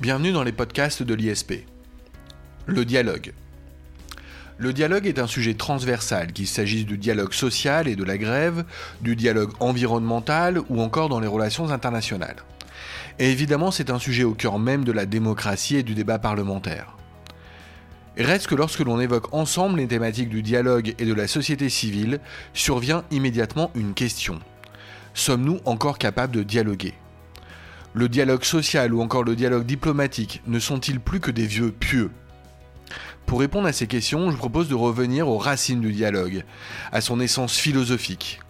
Bienvenue dans les podcasts de l'ISP. Le dialogue. Le dialogue est un sujet transversal, qu'il s'agisse du dialogue social et de la grève, du dialogue environnemental ou encore dans les relations internationales. Et évidemment, c'est un sujet au cœur même de la démocratie et du débat parlementaire. Reste que lorsque l'on évoque ensemble les thématiques du dialogue et de la société civile, survient immédiatement une question. Sommes-nous encore capables de dialoguer ? Le dialogue social ou encore le dialogue diplomatique ne sont-ils plus que des vieux pieux ? Pour répondre à ces questions, je propose de revenir aux racines du dialogue, à son essence philosophique.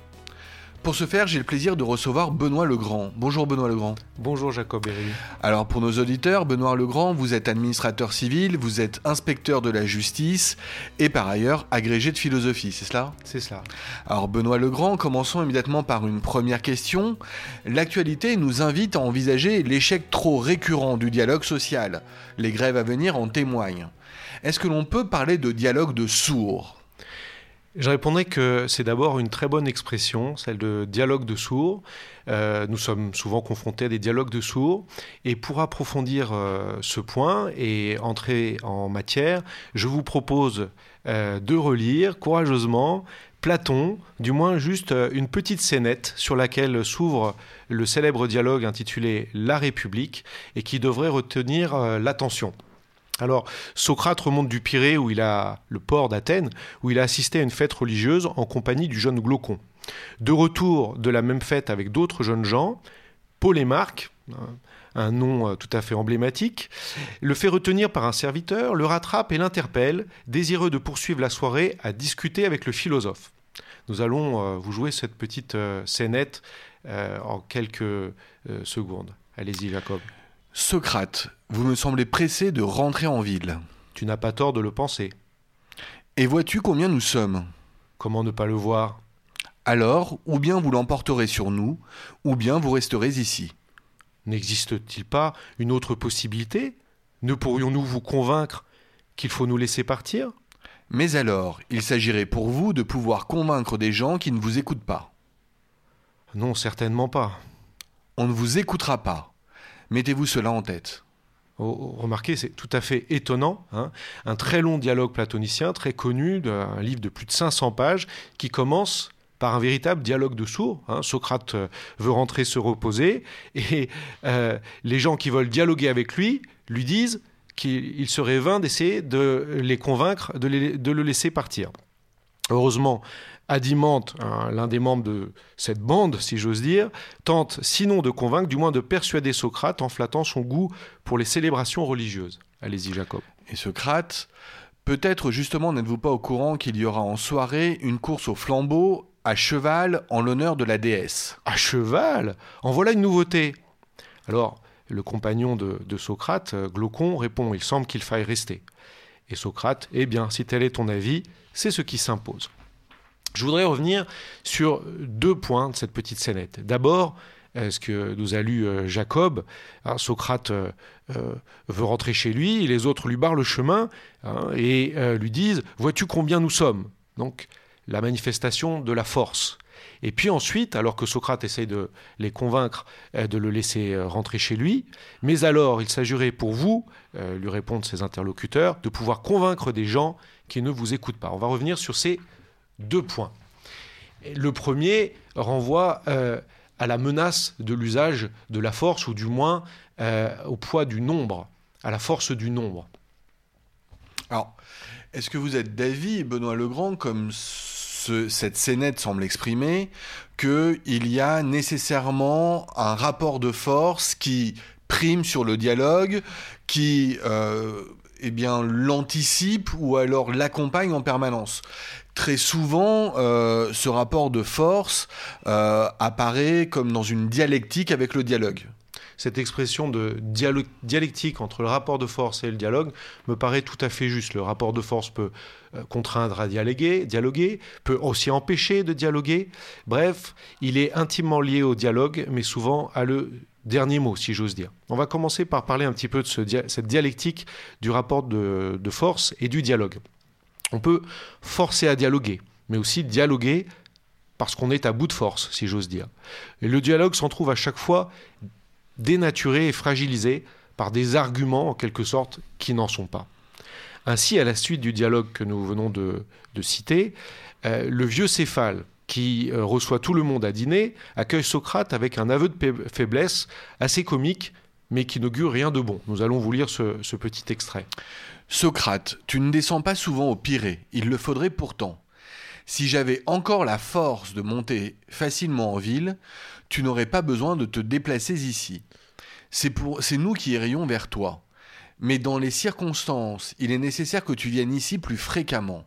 Pour ce faire, j'ai le plaisir de recevoir Benoît Legrand. Bonjour Benoît Legrand. Bonjour Jacob Berry. Alors pour nos auditeurs, Benoît Legrand, vous êtes administrateur civil, vous êtes inspecteur de la justice et par ailleurs agrégé de philosophie, c'est cela ? C'est cela. Alors Benoît Legrand, commençons immédiatement par une première question. L'actualité nous invite à envisager l'échec trop récurrent du dialogue social. Les grèves à venir en témoignent. Est-ce que l'on peut parler de dialogue de sourds ? Je répondrai que c'est d'abord une très bonne expression, celle de dialogue de sourds. Nous sommes souvent confrontés à des dialogues de sourds. Et pour approfondir ce point et entrer en matière, je vous propose de relire courageusement Platon, du moins juste une petite scénette sur laquelle s'ouvre le célèbre dialogue intitulé « La République » et qui devrait retenir l'attention. Alors, Socrate remonte du Pirée, le port d'Athènes, où il a assisté à une fête religieuse en compagnie du jeune Glaucon. De retour de la même fête avec d'autres jeunes gens, Polémarque, un nom tout à fait emblématique, le fait retenir par un serviteur, le rattrape et l'interpelle, désireux de poursuivre la soirée à discuter avec le philosophe. Nous allons vous jouer cette petite scénette en quelques secondes. Allez-y, Jacob. Socrate, vous me semblez pressé de rentrer en ville. Tu n'as pas tort de le penser. Et vois-tu combien nous sommes ? Comment ne pas le voir ? Alors, ou bien vous l'emporterez sur nous, ou bien vous resterez ici. N'existe-t-il pas une autre possibilité ? Ne pourrions-nous vous convaincre qu'il faut nous laisser partir ? Mais alors, il s'agirait pour vous de pouvoir convaincre des gens qui ne vous écoutent pas. Non, certainement pas. On ne vous écoutera pas. Mettez-vous cela en tête. Oh, remarquez, c'est tout à fait étonnant. Un très long dialogue platonicien, très connu, un livre de plus de 500 pages, qui commence par un véritable dialogue de sourds. Socrate veut rentrer se reposer, et les gens qui veulent dialoguer avec lui disent qu'il serait vain d'essayer de les convaincre de le laisser partir. Heureusement, Adimante, l'un des membres de cette bande, si j'ose dire, tente sinon de convaincre, du moins de persuader Socrate en flattant son goût pour les célébrations religieuses. Allez-y, Jacob. Et Socrate, peut-être justement n'êtes-vous pas au courant qu'il y aura en soirée une course au flambeau à cheval en l'honneur de la déesse. À cheval ? En voilà une nouveauté. Alors, le compagnon de Socrate, Glaucon, répond « Il semble qu'il faille rester ». Et Socrate, eh bien, si tel est ton avis, c'est ce qui s'impose. Je voudrais revenir sur deux points de cette petite scénette. D'abord, ce que nous a lu Jacob, Socrate veut rentrer chez lui, les autres lui barrent le chemin et lui disent « Vois-tu combien nous sommes ?» Donc, la manifestation de la force. Et puis ensuite, alors que Socrate essaye de les convaincre de le laisser rentrer chez lui, « Mais alors, il s'agirait pour vous, lui répondent ses interlocuteurs, de pouvoir convaincre des gens qui ne vous écoutent pas. » On va revenir sur ces deux points. Le premier renvoie à la menace de l'usage de la force, ou du moins au poids du nombre, à la force du nombre. Alors, est-ce que vous êtes d'avis, Benoît Legrand, comme cette scénette semble exprimer, qu'il y a nécessairement un rapport de force qui prime sur le dialogue, qui l'anticipe ou alors l'accompagne en permanence ? Très souvent, ce rapport de force apparaît comme dans une dialectique avec le dialogue. Cette expression de dialectique entre le rapport de force et le dialogue me paraît tout à fait juste. Le rapport de force peut contraindre à dialoguer, peut aussi empêcher de dialoguer. Bref, il est intimement lié au dialogue, mais souvent à le dernier mot, si j'ose dire. On va commencer par parler un petit peu de cette dialectique du rapport de force et du dialogue. On peut forcer à dialoguer, mais aussi dialoguer parce qu'on est à bout de force, si j'ose dire. Et le dialogue s'en trouve à chaque fois dénaturé et fragilisé par des arguments en quelque sorte qui n'en sont pas. Ainsi, à la suite du dialogue que nous venons de citer, le vieux Céphale, qui reçoit tout le monde à dîner, accueille Socrate avec un aveu de faiblesse assez comique, mais qui n'augure rien de bon. Nous allons vous lire ce petit extrait. « Socrate, tu ne descends pas souvent au Pirée, il le faudrait pourtant. Si j'avais encore la force de monter facilement en ville, tu n'aurais pas besoin de te déplacer ici. C'est nous qui irions vers toi. Mais dans les circonstances, il est nécessaire que tu viennes ici plus fréquemment.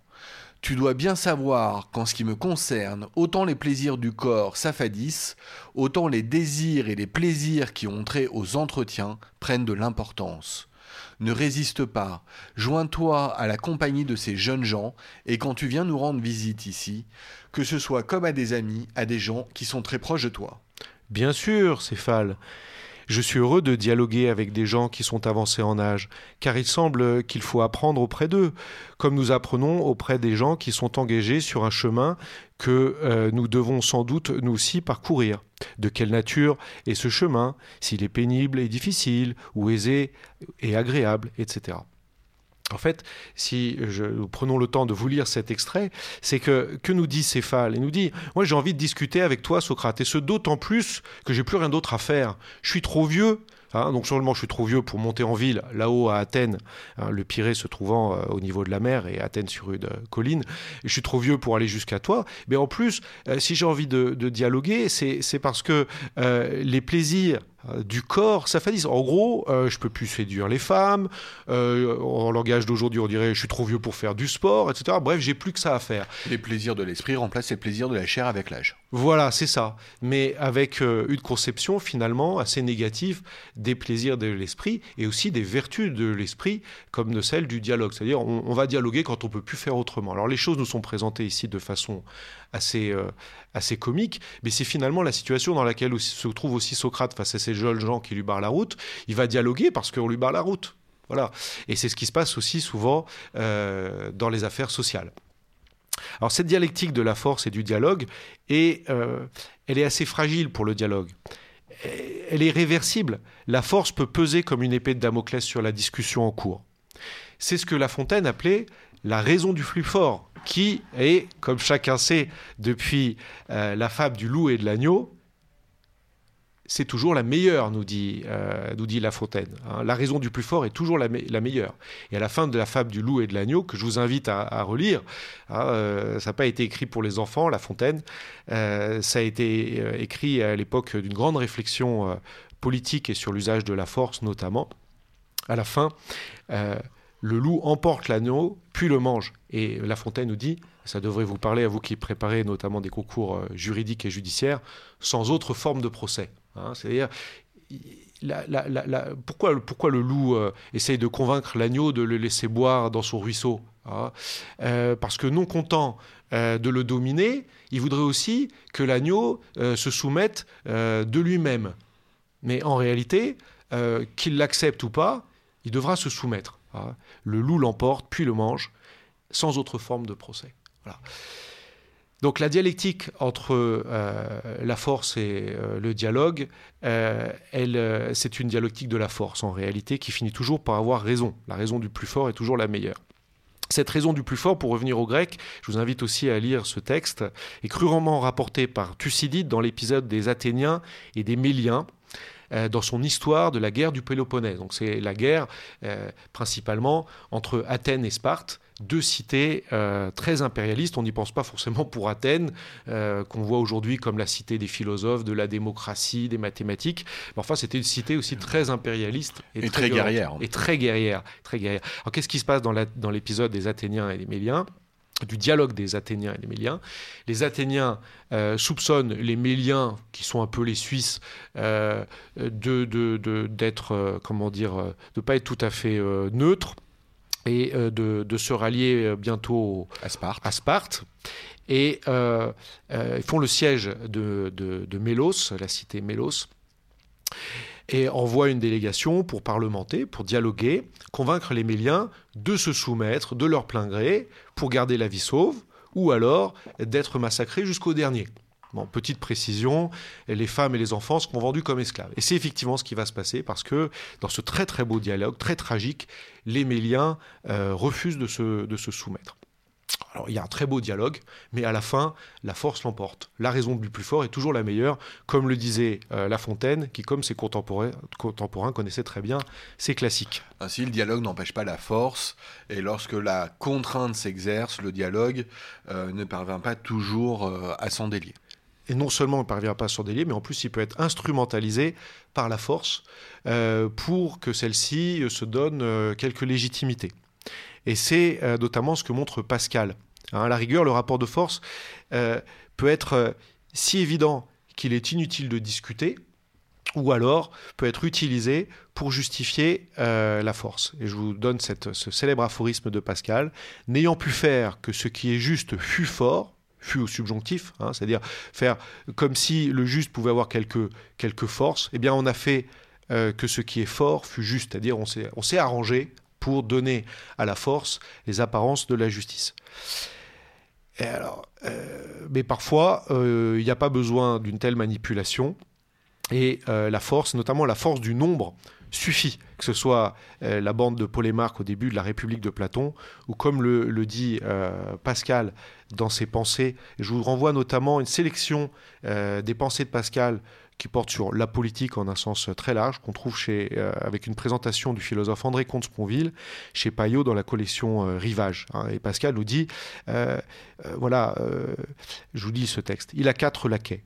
Tu dois bien savoir qu'en ce qui me concerne, autant les plaisirs du corps s'affadissent, autant les désirs et les plaisirs qui ont trait aux entretiens prennent de l'importance. Ne résiste pas, joins-toi à la compagnie de ces jeunes gens, et quand tu viens nous rendre visite ici, que ce soit comme à des amis, à des gens qui sont très proches de toi. » Bien sûr, Céphale. Je suis heureux de dialoguer avec des gens qui sont avancés en âge, car il semble qu'il faut apprendre auprès d'eux, comme nous apprenons auprès des gens qui sont engagés sur un chemin que nous devons sans doute nous aussi parcourir. De quelle nature est ce chemin, s'il est pénible et difficile, ou aisé et agréable, etc. En fait, si nous prenons le temps de vous lire cet extrait, c'est que nous dit Céphale ? Il nous dit « Moi, j'ai envie de discuter avec toi, Socrate, et ce d'autant plus que j'ai plus rien d'autre à faire. Je suis trop vieux. » Hein, donc seulement je suis trop vieux pour monter en ville, là-haut à Athènes, hein, le Pirée se trouvant au niveau de la mer et Athènes sur une colline. Je suis trop vieux pour aller jusqu'à toi. Mais en plus, si j'ai envie de dialoguer, c'est parce que les plaisirs du corps s'affadissent. En gros, je peux plus séduire les femmes. En langage d'aujourd'hui, on dirait je suis trop vieux pour faire du sport, etc. Bref, j'ai plus que ça à faire. Les plaisirs de l'esprit remplacent les plaisirs de la chair avec l'âge. Voilà, c'est ça. Mais avec une conception finalement assez négative des plaisirs de l'esprit et aussi des vertus de l'esprit comme de celle du dialogue. C'est-à-dire on va dialoguer quand on peut plus faire autrement. Alors les choses nous sont présentées ici de façon assez comique, mais c'est finalement la situation dans laquelle se trouve aussi Socrate face à ces jeunes gens qui lui barrent la route. Il va dialoguer parce qu'on lui barre la route. Voilà. Et c'est ce qui se passe aussi souvent dans les affaires sociales. Alors cette dialectique de la force et du dialogue, elle est assez fragile pour le dialogue. Elle est réversible. La force peut peser comme une épée de Damoclès sur la discussion en cours. C'est ce que La Fontaine appelait la raison du plus fort, qui est, comme chacun sait depuis la fable du loup et de l'agneau, c'est toujours la meilleure, nous dit La Fontaine. Hein, la raison du plus fort est toujours la meilleure. Et à la fin de la fable du loup et de l'agneau, que je vous invite à relire, hein, ça n'a pas été écrit pour les enfants, La Fontaine, ça a été écrit à l'époque d'une grande réflexion politique et sur l'usage de la force notamment. À la fin, le loup emporte l'agneau, puis le mange. Et La Fontaine nous dit, ça devrait vous parler à vous qui préparez notamment des concours juridiques et judiciaires, sans autre forme de procès. Hein, c'est-à-dire, pourquoi le loup essaye de convaincre l'agneau de le laisser boire dans son ruisseau, hein, parce que non content de le dominer, il voudrait aussi que l'agneau se soumette de lui-même. Mais en réalité, qu'il l'accepte ou pas, il devra se soumettre. Hein. Le loup l'emporte, puis le mange, sans autre forme de procès. Voilà. Donc la dialectique entre la force et le dialogue, c'est une dialectique de la force en réalité qui finit toujours par avoir raison. La raison du plus fort est toujours la meilleure. Cette raison du plus fort, pour revenir au grec, je vous invite aussi à lire ce texte, est crûment rapporté par Thucydide dans l'épisode des Athéniens et des Méliens, dans son histoire de la guerre du Péloponnèse. Donc c'est la guerre principalement entre Athènes et Sparte, deux cités très impérialistes. On n'y pense pas forcément pour Athènes, qu'on voit aujourd'hui comme la cité des philosophes, de la démocratie, des mathématiques. Mais enfin, c'était une cité aussi très impérialiste et très guerrière. Et très guerrière. Très guerrière. Alors qu'est-ce qui se passe dans l'épisode des Athéniens et des Méliens ? Du dialogue des Athéniens et des Méliens. Les Athéniens soupçonnent les Méliens, qui sont un peu les Suisses, de pas être tout à fait neutres et de se rallier bientôt à Sparte. Et ils font le siège de Mélos, la cité Mélos, et envoie une délégation pour parlementer, pour dialoguer, convaincre les Méliens de se soumettre, de leur plein gré, pour garder la vie sauve, ou alors d'être massacrés jusqu'au dernier. Bon, petite précision, les femmes et les enfants seront vendus comme esclaves. Et c'est effectivement ce qui va se passer parce que dans ce très très beau dialogue, très tragique, les Méliens refusent de se soumettre. Alors il y a un très beau dialogue, mais à la fin, la force l'emporte. La raison du plus fort est toujours la meilleure, comme le disait La Fontaine, qui comme ses contemporains connaissait très bien ses classiques. Ainsi, le dialogue n'empêche pas la force, et lorsque la contrainte s'exerce, le dialogue ne parvient pas toujours à s'en délier. Et non seulement il ne parvient pas à s'en délier, mais en plus il peut être instrumentalisé par la force pour que celle-ci se donne quelque légitimité. Et c'est notamment ce que montre Pascal. À la rigueur, le rapport de force peut être si évident qu'il est inutile de discuter, ou alors peut être utilisé pour justifier la force. Et je vous donne ce célèbre aphorisme de Pascal. « N'ayant pu faire que ce qui est juste fût fort », fut au subjonctif, hein, c'est-à-dire faire comme si le juste pouvait avoir quelque force, eh bien on a fait que ce qui est fort fut juste, c'est-à-dire on s'est arrangé pour donner à la force les apparences de la justice. Et alors, mais parfois, il n'y a pas besoin d'une telle manipulation, et la force, notamment la force du nombre, suffit, que ce soit la bande de Polémarque au début de la République de Platon, ou comme le dit Pascal dans ses pensées, et je vous renvoie notamment à une sélection des pensées de Pascal qui porte sur la politique en un sens très large, qu'on trouve avec une présentation du philosophe André Comte-Sponville chez Payot dans la collection Rivage. Hein, et Pascal nous dit, je vous lis ce texte, « Il a 4 laquais.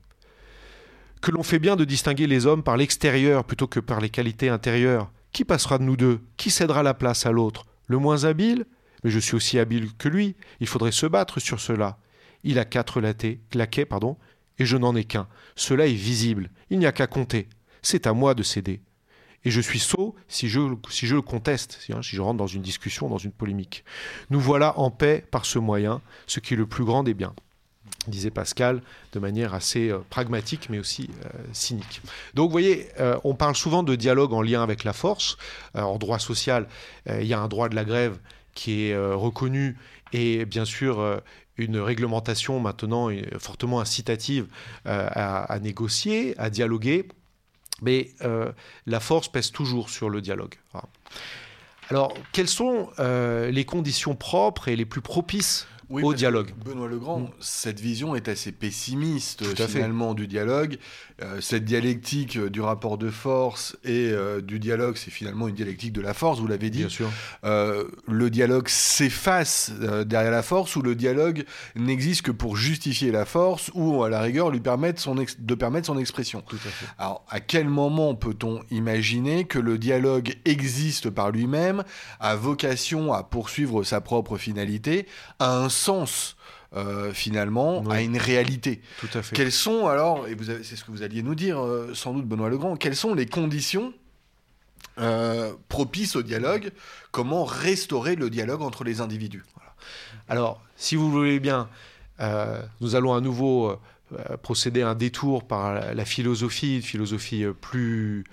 Que l'on fait bien de distinguer les hommes par l'extérieur plutôt que par les qualités intérieures. Qui passera de nous deux ? Qui cédera la place à l'autre ? Le moins habile ? Mais je suis aussi habile que lui. Il faudrait se battre sur cela. Il a 4 laquais, et je n'en ai qu'un. Cela est visible. Il n'y a qu'à compter. C'est à moi de céder. Et je suis sot si je le conteste, si je rentre dans une discussion, dans une polémique. Nous voilà en paix par ce moyen, ce qui est le plus grand des biens. » disait Pascal, de manière assez pragmatique, mais aussi cynique. Donc, vous voyez, on parle souvent de dialogue en lien avec la force. En droit social, il y a un droit de la grève qui est reconnu et, bien sûr, une réglementation maintenant fortement incitative à négocier, à dialoguer. Mais la force pèse toujours sur le dialogue. Alors, quelles sont les conditions propres et les plus propices au dialogue. Benoît Legrand, cette vision est assez pessimiste finalement du dialogue. Cette dialectique du rapport de force et du dialogue, c'est finalement une dialectique de la force, vous l'avez dit. Bien sûr. Le dialogue s'efface derrière la force, ou le dialogue n'existe que pour justifier la force, ou à la rigueur lui permettre de permettre son expression. Tout à fait. Alors, à quel moment peut-on imaginer que le dialogue existe par lui-même, a vocation à poursuivre sa propre finalité, à un sens finalement, oui, à une réalité. Tout à fait. Quelles sont alors, et c'est ce que vous alliez nous dire sans doute, Benoît Legrand, quelles sont les conditions propices au dialogue ? Comment restaurer le dialogue entre les individus ? Voilà. Alors, si vous voulez bien, nous allons à nouveau procéder à un détour par la philosophie, une philosophie plus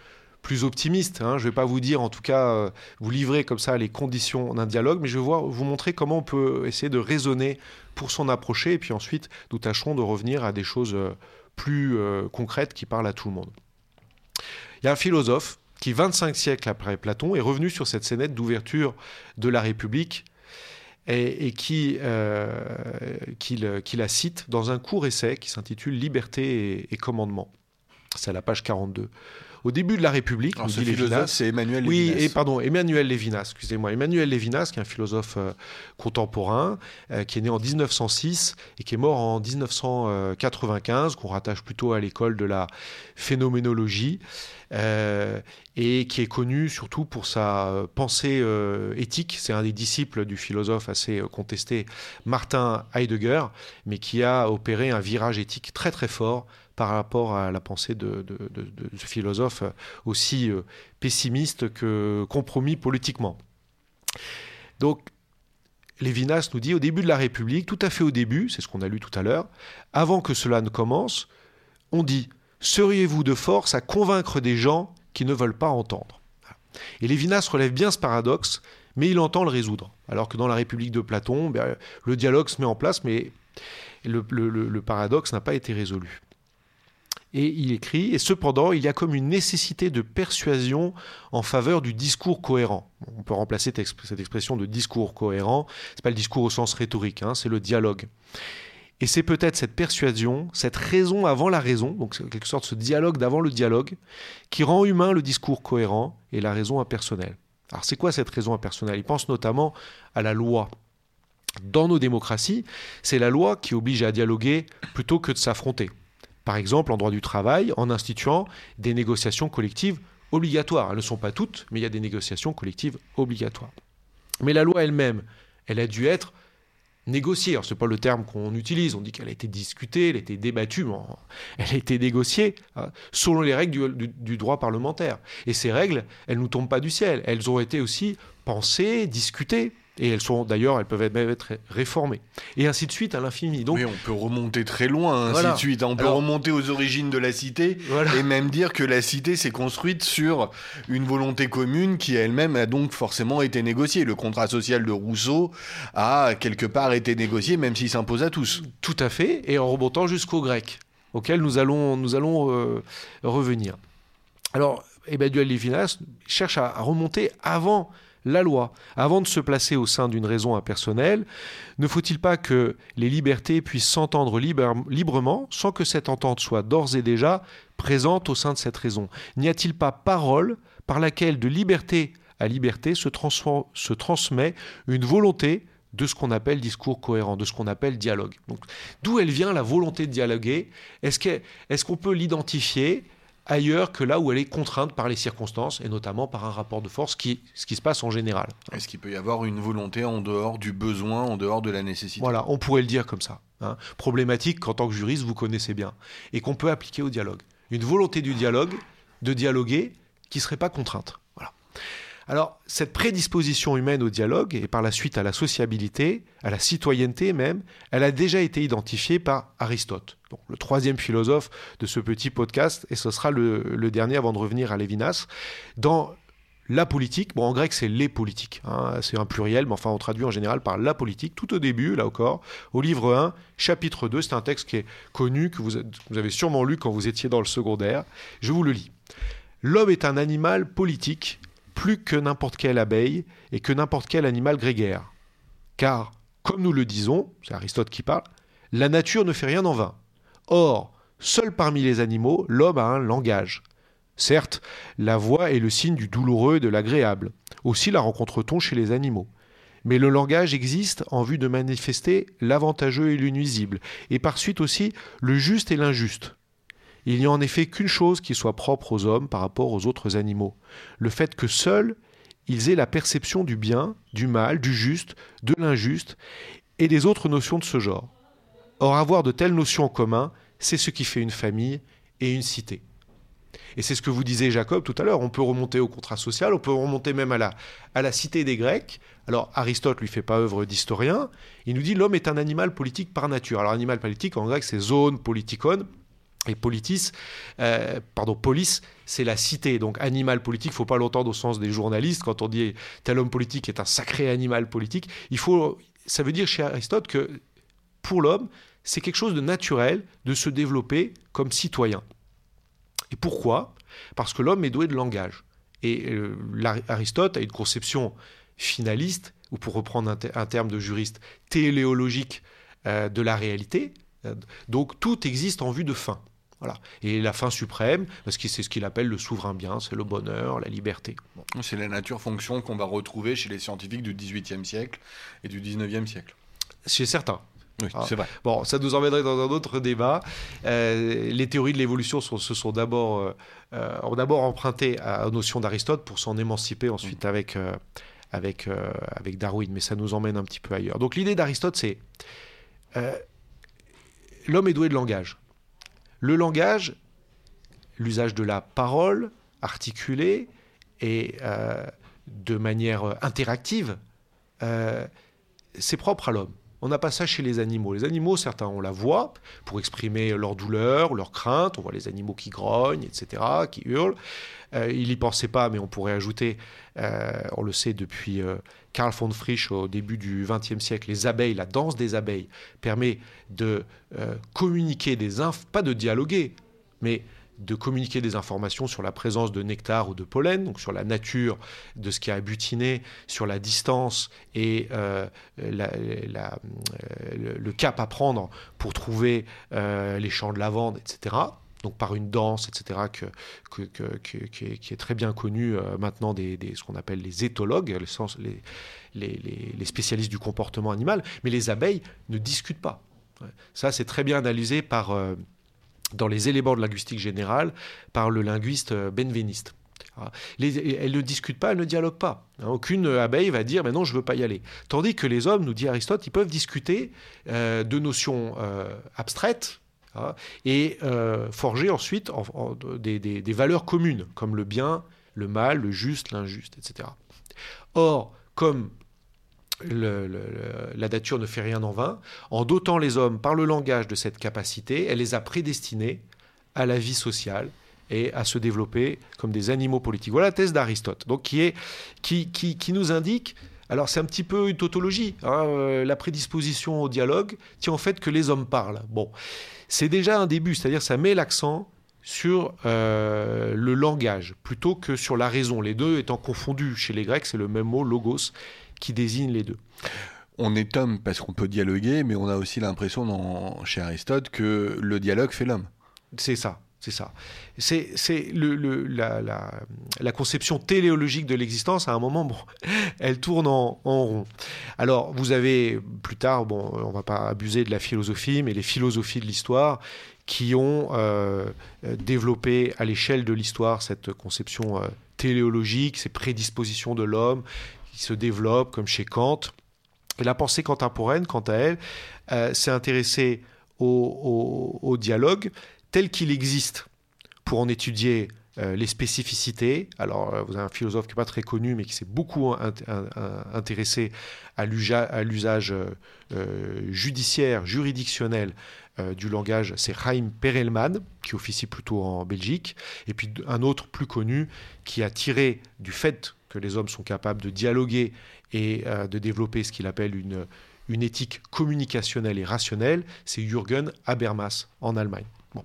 optimiste, hein. Je ne vais pas vous dire, en tout cas, vous livrer comme ça les conditions d'un dialogue, mais je vais vous montrer comment on peut essayer de raisonner pour s'en approcher, et puis ensuite, nous tâcherons de revenir à des choses plus concrètes qui parlent à tout le monde. Il y a un philosophe qui, 25 siècles après Platon, est revenu sur cette scénette d'ouverture de la République et qui la cite dans un court essai qui s'intitule « Liberté et commandement ». C'est à la page 42. Au début de la République, alors, c'est Emmanuel Lévinas. Oui, Emmanuel Lévinas, excusez-moi. Emmanuel Lévinas, qui est un philosophe contemporain, qui est né en 1906 et qui est mort en 1995, qu'on rattache plutôt à l'école de la phénoménologie, et qui est connu surtout pour sa pensée éthique. C'est un des disciples du philosophe assez contesté Martin Heidegger, mais qui a opéré un virage éthique très très fort par rapport à la pensée de ce philosophe aussi pessimiste que compromis politiquement. Donc, Lévinas nous dit, au début de la République, tout à fait au début, c'est ce qu'on a lu tout à l'heure, avant que cela ne commence, on dit « Seriez-vous de force à convaincre des gens qui ne veulent pas entendre ?» Et Lévinas relève bien ce paradoxe, mais il entend le résoudre. Alors que dans la République de Platon, ben, le dialogue se met en place, mais le paradoxe n'a pas été résolu. Et il écrit « Et cependant, il y a comme une nécessité de persuasion en faveur du discours cohérent. » On peut remplacer cette expression de discours cohérent. Ce n'est pas le discours au sens rhétorique, hein, c'est le dialogue. Et c'est peut-être cette persuasion, cette raison avant la raison, donc en quelque sorte ce dialogue d'avant le dialogue, qui rend humain le discours cohérent et la raison impersonnelle. Alors c'est quoi cette raison impersonnelle ? Il pense notamment à la loi. Dans nos démocraties, c'est la loi qui oblige à dialoguer plutôt que de s'affronter. Par exemple, en droit du travail, en instituant des négociations collectives obligatoires. Elles ne sont pas toutes, mais il y a des négociations collectives obligatoires. Mais la loi elle-même, elle a dû être négociée. Alors, ce n'est pas le terme qu'on utilise. On dit qu'elle a été discutée, elle a été débattue, mais elle a été négociée hein, selon les règles du droit parlementaire. Et ces règles, elles ne nous tombent pas du ciel. Elles ont été aussi pensées, discutées. Et elles peuvent même être réformées. Et ainsi de suite à l'infini. Donc, oui, on peut remonter très loin, ainsi de suite. On peut remonter aux origines de la cité et même dire que la cité s'est construite sur une volonté commune qui elle-même a donc forcément été négociée. Le contrat social de Rousseau a quelque part été négocié, même s'il s'impose à tous. Tout à fait, et en remontant jusqu'aux Grecs, auxquels nous allons revenir. Alors, Emmanuel Lévinas cherche à remonter avant la loi. Avant de se placer au sein d'une raison impersonnelle, ne faut-il pas que les libertés puissent s'entendre librement sans que cette entente soit d'ores et déjà présente au sein de cette raison ? N'y a-t-il pas parole par laquelle de liberté à liberté se transmet une volonté de ce qu'on appelle discours cohérent, de ce qu'on appelle dialogue ? Donc, d'où elle vient la volonté de dialoguer ? Est-ce qu'on peut l'identifier ailleurs que là où elle est contrainte par les circonstances, et notamment par un rapport de force, ce qui se passe en général. Est-ce qu'il peut y avoir une volonté en dehors du besoin, en dehors de la nécessité ? Voilà, on pourrait le dire comme ça. Hein. Problématique qu'en tant que juriste, vous connaissez bien, et qu'on peut appliquer au dialogue. Une volonté du dialogue, de dialoguer, qui ne serait pas contrainte. Voilà. Alors, cette prédisposition humaine au dialogue, et par la suite à la sociabilité, à la citoyenneté même, elle a déjà été identifiée par Aristote, donc le troisième philosophe de ce petit podcast, et ce sera le dernier avant de revenir à Lévinas, dans La Politique. Bon, en grec, c'est les politiques, hein, c'est un pluriel, mais enfin, on traduit en général par La Politique, tout au début, là encore, au livre 1, chapitre 2, c'est un texte qui est connu, que vous avez sûrement lu quand vous étiez dans le secondaire. Je vous le lis. « L'homme est un animal politique, plus que n'importe quelle abeille et que n'importe quel animal grégaire. Car, comme nous le disons, c'est Aristote qui parle, la nature ne fait rien en vain. Or, seul parmi les animaux, l'homme a un langage. Certes, la voix est le signe du douloureux et de l'agréable. Aussi la rencontre-t-on chez les animaux. Mais le langage existe en vue de manifester l'avantageux et le nuisible, et par suite aussi le juste et l'injuste. Il n'y a en effet qu'une chose qui soit propre aux hommes par rapport aux autres animaux. Le fait que seuls, ils aient la perception du bien, du mal, du juste, de l'injuste et des autres notions de ce genre. Or, avoir de telles notions en commun, c'est ce qui fait une famille et une cité. » Et c'est ce que vous disait Jacob tout à l'heure. On peut remonter au contrat social, on peut remonter même à la cité des Grecs. Alors, Aristote lui fait pas œuvre d'historien. Il nous dit « L'homme est un animal politique par nature ». Alors, animal politique, en grec, c'est « zoon politikon ». Et polis, c'est la cité. Donc animal politique, il ne faut pas l'entendre au sens des journalistes. Quand on dit tel homme politique est un sacré animal politique, ça veut dire chez Aristote que pour l'homme, c'est quelque chose de naturel de se développer comme citoyen. Et pourquoi ? Parce que l'homme est doué de langage. Et Aristote a une conception finaliste, ou pour reprendre un terme de juriste, téléologique de la réalité. Donc tout existe en vue de fin. Voilà. Et la fin suprême, parce que c'est ce qu'il appelle le souverain bien, c'est le bonheur, la liberté. Bon. C'est la nature-fonction qu'on va retrouver chez les scientifiques du XVIIIe siècle et du XIXe siècle. Chez certains. Oui, c'est vrai. Bon, ça nous emmènerait dans un autre débat. Les théories de l'évolution se sont d'abord empruntées à la notion d'Aristote pour s'en émanciper ensuite avec Darwin, mais ça nous emmène un petit peu ailleurs. Donc l'idée d'Aristote, c'est... l'homme est doué de langage. Le langage, l'usage de la parole articulée et de manière interactive, c'est propre à l'homme. On n'a pas ça chez les animaux. Les animaux, certains, on la voit pour exprimer leur douleur, leur crainte. On voit les animaux qui grognent, etc., qui hurlent. Il n'y pensait pas, mais on pourrait ajouter, on le sait depuis Karl von Frisch au début du XXe siècle, les abeilles, la danse des abeilles permet de communiquer des pas de dialoguer, mais de communiquer des informations sur la présence de nectar ou de pollen, donc sur la nature de ce qui a butiné, sur la distance et le cap à prendre pour trouver les champs de lavande, etc., donc par une danse, etc., qui est très bien connue maintenant des ce qu'on appelle les éthologues, les spécialistes du comportement animal. Mais les abeilles ne discutent pas. Ça, c'est très bien analysé par, dans les éléments de linguistique générale, par le linguiste Benveniste. Elles ne discutent pas, elles ne dialoguent pas. Aucune abeille va dire « mais non, je ne veux pas y aller ». Tandis que les hommes, nous dit Aristote, ils peuvent discuter de notions abstraites, et forger ensuite des valeurs communes, comme le bien, le mal, le juste, l'injuste, etc. Or, comme la nature ne fait rien en vain, en dotant les hommes par le langage de cette capacité, elle les a prédestinés à la vie sociale et à se développer comme des animaux politiques. Voilà la thèse d'Aristote, donc, qui nous indique... Alors, c'est un petit peu une tautologie, la prédisposition au dialogue tient en fait que les hommes parlent. Bon, c'est déjà un début, c'est-à-dire ça met l'accent sur le langage plutôt que sur la raison. Les deux étant confondus chez les Grecs, c'est le même mot, logos, qui désigne les deux. On est homme parce qu'on peut dialoguer, mais on a aussi l'impression chez Aristote que le dialogue fait l'homme. C'est ça. C'est ça. C'est la conception téléologique de l'existence, à un moment, bon, elle tourne en rond. Alors, vous avez plus tard, bon, on ne va pas abuser de la philosophie, mais les philosophies de l'histoire qui ont développé à l'échelle de l'histoire cette conception téléologique, ces prédispositions de l'homme qui se développent, comme chez Kant. Et la pensée contemporaine, quant à elle, s'est intéressée au dialogue tel qu'il existe, pour en étudier les spécificités. Alors, vous avez un philosophe qui n'est pas très connu, mais qui s'est beaucoup intéressé à l'usage judiciaire, juridictionnel du langage. C'est Chaim Perelman, qui officie plutôt en Belgique. Et puis un autre plus connu, qui a tiré du fait que les hommes sont capables de dialoguer et de développer ce qu'il appelle une éthique communicationnelle et rationnelle, c'est Jürgen Habermas, en Allemagne. Bon.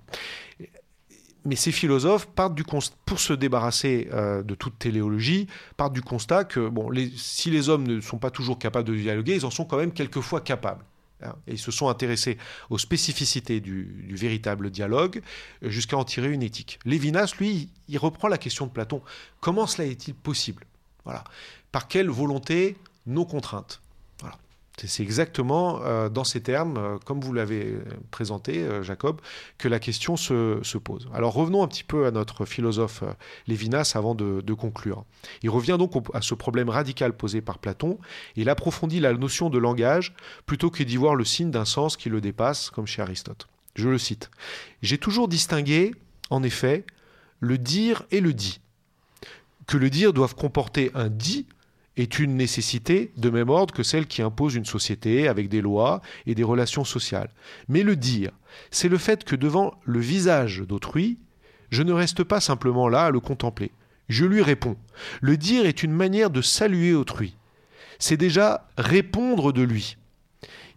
Mais ces philosophes partent du constat, pour se débarrasser de toute téléologie, partent du constat que bon, si les hommes ne sont pas toujours capables de dialoguer, ils en sont quand même quelquefois capables. Hein, et ils se sont intéressés aux spécificités du véritable dialogue jusqu'à en tirer une éthique. Lévinas, lui, il reprend la question de Platon. Comment cela est-il possible ? Voilà. Par quelle volonté non contrainte ? Voilà. C'est exactement dans ces termes, comme vous l'avez présenté, Jacob, que la question se pose. Alors revenons un petit peu à notre philosophe Lévinas avant de conclure. Il revient donc à ce problème radical posé par Platon. Et il approfondit la notion de langage plutôt que d'y voir le signe d'un sens qui le dépasse, comme chez Aristote. Je le cite. « J'ai toujours distingué, en effet, le dire et le dit. Que le dire doive comporter un dit » est une nécessité de même ordre que celle qui impose une société avec des lois et des relations sociales. Mais le dire, c'est le fait que devant le visage d'autrui, je ne reste pas simplement là à le contempler. Je lui réponds. Le dire est une manière de saluer autrui. C'est déjà répondre de lui.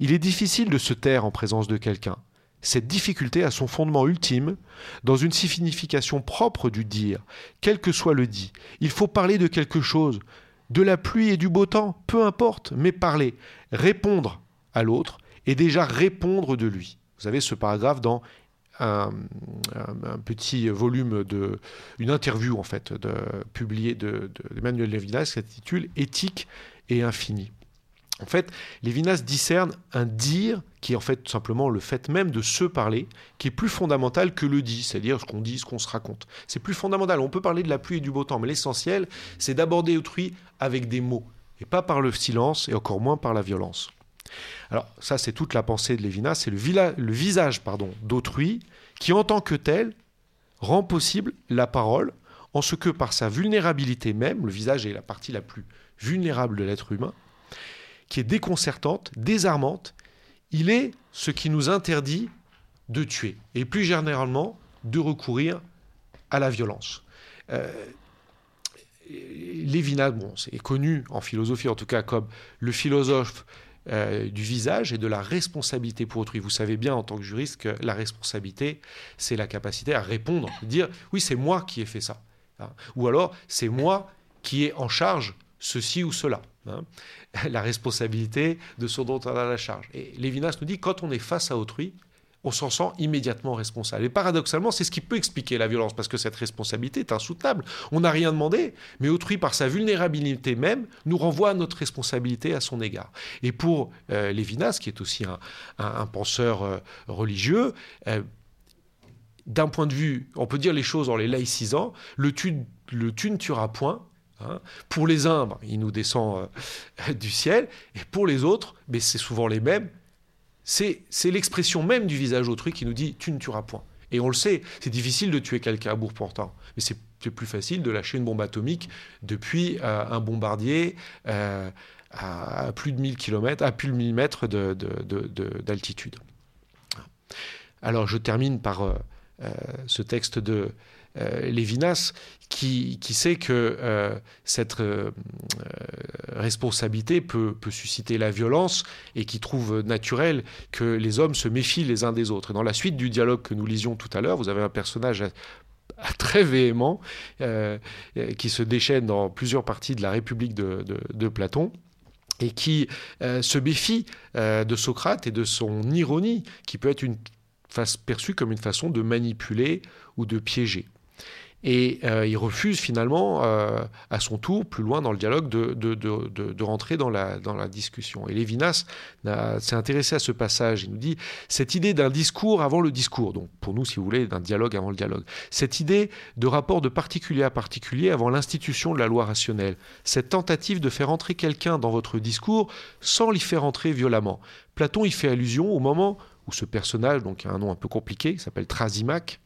Il est difficile de se taire en présence de quelqu'un. Cette difficulté a son fondement ultime dans une signification propre du dire, quel que soit le dit. Il faut parler de quelque chose, de la pluie et du beau temps, peu importe, mais parler, répondre à l'autre et déjà répondre de lui. Vous avez ce paragraphe dans un petit volume une interview en fait publiée d'Emmanuel Lévinas qui s'intitule « Éthique et Infini ». En fait, Lévinas discerne un dire qui est en fait tout simplement le fait même de se parler, qui est plus fondamental que le dit, c'est-à-dire ce qu'on dit, ce qu'on se raconte. C'est plus fondamental. On peut parler de la pluie et du beau temps, mais l'essentiel, c'est d'aborder autrui avec des mots, et pas par le silence, et encore moins par la violence. Alors ça, c'est toute la pensée de Lévinas, c'est le visage d'autrui qui, en tant que tel, rend possible la parole, en ce que par sa vulnérabilité même, le visage est la partie la plus vulnérable de l'être humain, qui est déconcertante, désarmante, il est ce qui nous interdit de tuer et plus généralement de recourir à la violence. Lévinas, bon, c'est connu en philosophie en tout cas comme le philosophe du visage et de la responsabilité pour autrui. Vous savez bien en tant que juriste que la responsabilité, c'est la capacité à répondre, dire oui c'est moi qui ai fait ça, hein, ou alors c'est moi qui ai en charge ceci ou cela, hein, la responsabilité de ce dont on a la charge. Et Lévinas nous dit quand on est face à autrui, on s'en sent immédiatement responsable. Et paradoxalement, c'est ce qui peut expliquer la violence, parce que cette responsabilité est insoutenable. On n'a rien demandé, mais autrui, par sa vulnérabilité même, nous renvoie à notre responsabilité à son égard. Et pour Lévinas, qui est aussi un penseur religieux, d'un point de vue, on peut dire les choses en les laïcisant, le tu ne tuera point. Hein. Pour les uns, ben, il nous descend du ciel, et pour les autres, mais c'est souvent les mêmes, c'est l'expression même du visage autrui qui nous dit « tu ne tueras point ». Et on le sait, c'est difficile de tuer quelqu'un à Bourg-Portin, mais c'est plus facile de lâcher une bombe atomique depuis un bombardier à plus de 1000 km, à plus de 1000 mètres d'altitude. Alors je termine par ce texte de Lévinas qui sait que cette responsabilité peut susciter la violence et qui trouve naturel que les hommes se méfient les uns des autres. Et dans la suite du dialogue que nous lisions tout à l'heure, vous avez un personnage très véhément qui se déchaîne dans plusieurs parties de La République de Platon, et qui se méfie de Socrate et de son ironie qui peut être perçue comme une façon de manipuler ou de piéger. Et il refuse finalement, à son tour, plus loin dans le dialogue, de rentrer dans la discussion. Et Lévinas s'est intéressé à ce passage. Il nous dit « cette idée d'un discours avant le discours », donc pour nous, si vous voulez, d'un dialogue avant le dialogue, « cette idée de rapport de particulier à particulier avant l'institution de la loi rationnelle, cette tentative de faire entrer quelqu'un dans votre discours sans l'y faire entrer violemment. Platon y fait allusion au moment où ce personnage, donc un nom un peu compliqué, qui s'appelle Thrasymaque,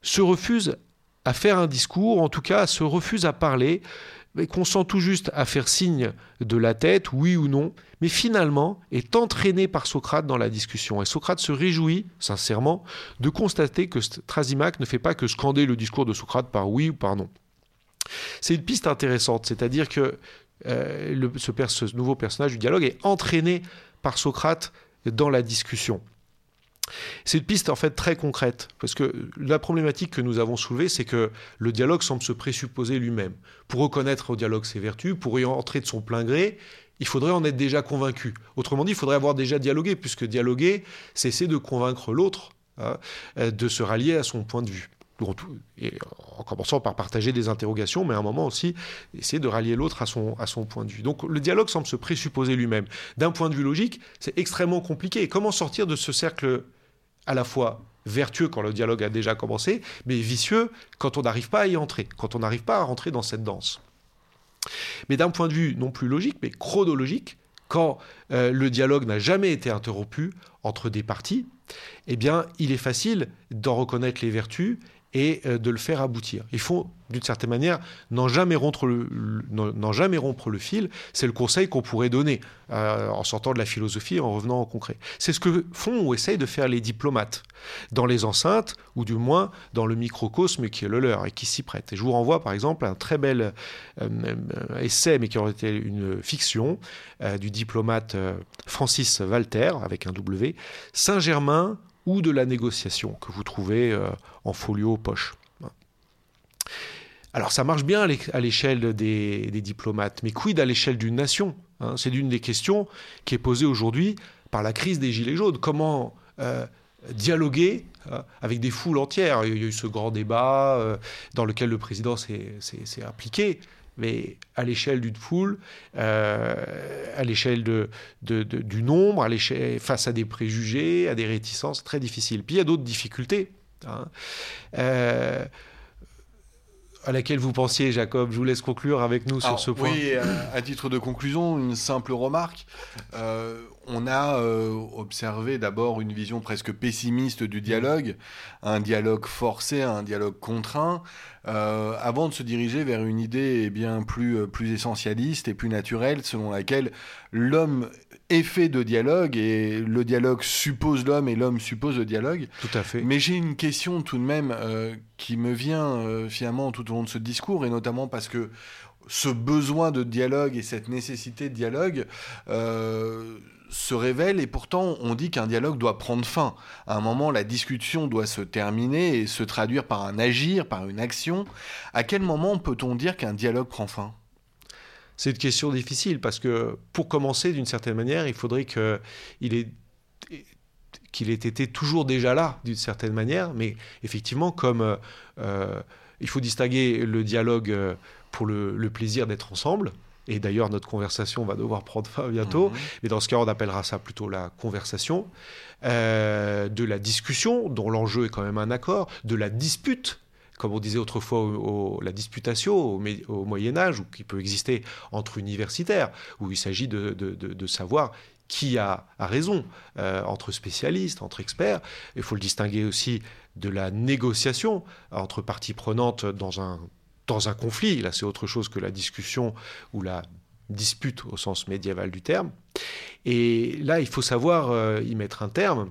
se refuse à faire un discours, en tout cas se refuse à parler, mais consent tout juste à faire signe de la tête, oui ou non, mais finalement est entraîné par Socrate dans la discussion. Et Socrate se réjouit, sincèrement, de constater que Thrasymaque ne fait pas que scander le discours de Socrate par oui ou par non. C'est une piste intéressante, c'est-à-dire que ce nouveau personnage du dialogue est entraîné par Socrate dans la discussion. C'est une piste en fait très concrète, parce que la problématique que nous avons soulevée, c'est que le dialogue semble se présupposer lui-même. Pour reconnaître au dialogue ses vertus, pour y entrer de son plein gré, il faudrait en être déjà convaincu. Autrement dit, il faudrait avoir déjà dialogué, puisque dialoguer, c'est essayer de convaincre l'autre, hein, de se rallier à son point de vue. Et en commençant par partager des interrogations, mais à un moment aussi, essayer de rallier l'autre à son point de vue. Donc le dialogue semble se présupposer lui-même. D'un point de vue logique, c'est extrêmement compliqué. Et comment sortir de ce cercle à la fois vertueux quand le dialogue a déjà commencé, mais vicieux quand on n'arrive pas à y entrer, quand on n'arrive pas à rentrer dans cette danse. Mais d'un point de vue non plus logique, mais chronologique, quand le dialogue n'a jamais été interrompu entre des parties, eh bien, il est facile d'en reconnaître les vertus et de le faire aboutir. Il faut, d'une certaine manière, n'en jamais rompre le fil. C'est le conseil qu'on pourrait donner en sortant de la philosophie et en revenant au concret. C'est ce que font ou essayent de faire les diplomates dans les enceintes, ou du moins dans le microcosme qui est le leur et qui s'y prête. Et je vous renvoie par exemple à un très bel essai, mais qui aurait été une fiction, du diplomate Francis Walter, avec un W, « Saint-Germain » ou de la négociation, que vous trouvez en folio poche. Alors ça marche bien à l'échelle des diplomates, mais quid à l'échelle d'une nation, hein ? C'est l'une des questions qui est posée aujourd'hui par la crise des Gilets jaunes. Comment dialoguer avec des foules entières ? Il y a eu ce grand débat dans lequel le président s'est impliqué, mais à l'échelle d'une foule, à l'échelle du nombre, à l'échelle, face à des préjugés, à des réticences, très difficile. Puis il y a d'autres difficultés, hein, à laquelle vous pensiez, Jacob. Je vous laisse conclure avec nous. Alors, sur ce point. Oui, à titre de conclusion, une simple remarque. on a observé d'abord une vision presque pessimiste du dialogue, un dialogue forcé, un dialogue contraint, avant de se diriger vers une idée bien plus essentialiste et plus naturelle, selon laquelle l'homme est fait de dialogue et le dialogue suppose l'homme et l'homme suppose le dialogue. Tout à fait. Mais j'ai une question tout de même qui me vient finalement tout au long de ce discours, et notamment parce que ce besoin de dialogue et cette nécessité de dialogue se révèle, et pourtant on dit qu'un dialogue doit prendre fin. À un moment, la discussion doit se terminer et se traduire par un agir, par une action. À quel moment peut-on dire qu'un dialogue prend fin ? C'est une question difficile, parce que pour commencer, d'une certaine manière, il faudrait qu'il ait été toujours déjà là, d'une certaine manière, mais effectivement, comme il faut distinguer le dialogue pour le plaisir d'être ensemble, et d'ailleurs notre conversation va devoir prendre fin bientôt, mais dans ce cas on appellera ça plutôt la conversation, de la discussion, dont l'enjeu est quand même un accord, de la dispute, comme on disait autrefois la disputatio au Moyen-Âge, ou qui peut exister entre universitaires, où il s'agit de savoir qui a raison, entre spécialistes, entre experts. Il faut le distinguer aussi de la négociation entre parties prenantes dans un conflit. Là, c'est autre chose que la discussion ou la dispute au sens médiéval du terme. Et là, il faut savoir y mettre un terme.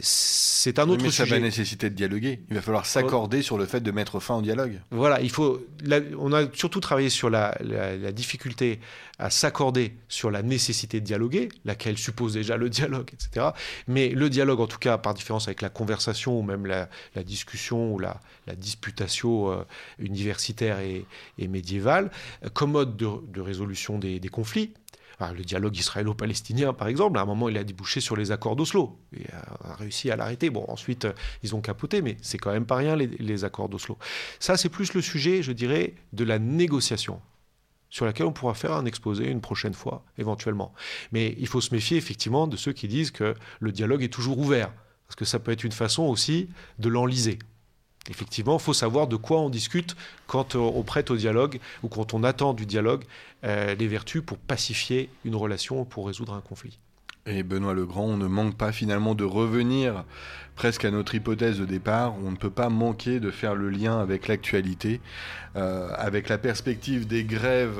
C'est un autre sujet. Mais ça va nécessiter de dialoguer. Il va falloir s'accorder sur le fait de mettre fin au dialogue. Voilà, on a surtout travaillé sur la difficulté à s'accorder sur la nécessité de dialoguer, laquelle suppose déjà le dialogue, etc. Mais le dialogue, en tout cas, par différence avec la conversation ou même la discussion ou la disputatio universitaire et médiévale, comme mode de résolution des conflits. Le dialogue israélo-palestinien, par exemple, à un moment, il a débouché sur les accords d'Oslo. Et on a réussi à l'arrêter. Bon, ensuite, ils ont capoté, mais c'est quand même pas rien, les accords d'Oslo. Ça, c'est plus le sujet, je dirais, de la négociation, sur laquelle on pourra faire un exposé une prochaine fois, éventuellement. Mais il faut se méfier, effectivement, de ceux qui disent que le dialogue est toujours ouvert, parce que ça peut être une façon aussi de l'enliser. Effectivement, il faut savoir de quoi on discute quand on prête au dialogue ou quand on attend du dialogue les vertus pour pacifier une relation ou pour résoudre un conflit. Et Benoît Legrand, on ne manque pas finalement de revenir presque à notre hypothèse de départ. On ne peut pas manquer de faire le lien avec l'actualité, avec la perspective des grèves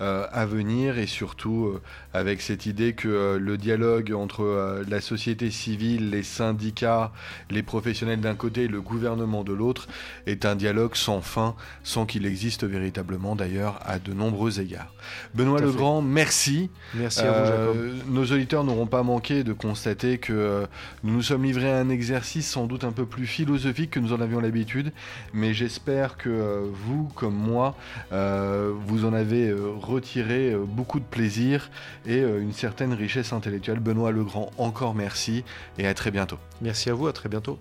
à venir, et surtout avec cette idée que le dialogue entre la société civile, les syndicats, les professionnels d'un côté et le gouvernement de l'autre est un dialogue sans fin, sans qu'il existe véritablement d'ailleurs à de nombreux égards. Benoît Legrand, merci. Merci à vous, Jacob. Nos auditeurs n'auront pas manqué de constater que nous nous sommes livrés à un exercice sans doute un peu plus philosophique que nous en avions l'habitude, mais j'espère que vous, comme moi, vous en avez retiré beaucoup de plaisir et une certaine richesse intellectuelle. Benoît Legrand, encore merci et à très bientôt. Merci à vous, à très bientôt.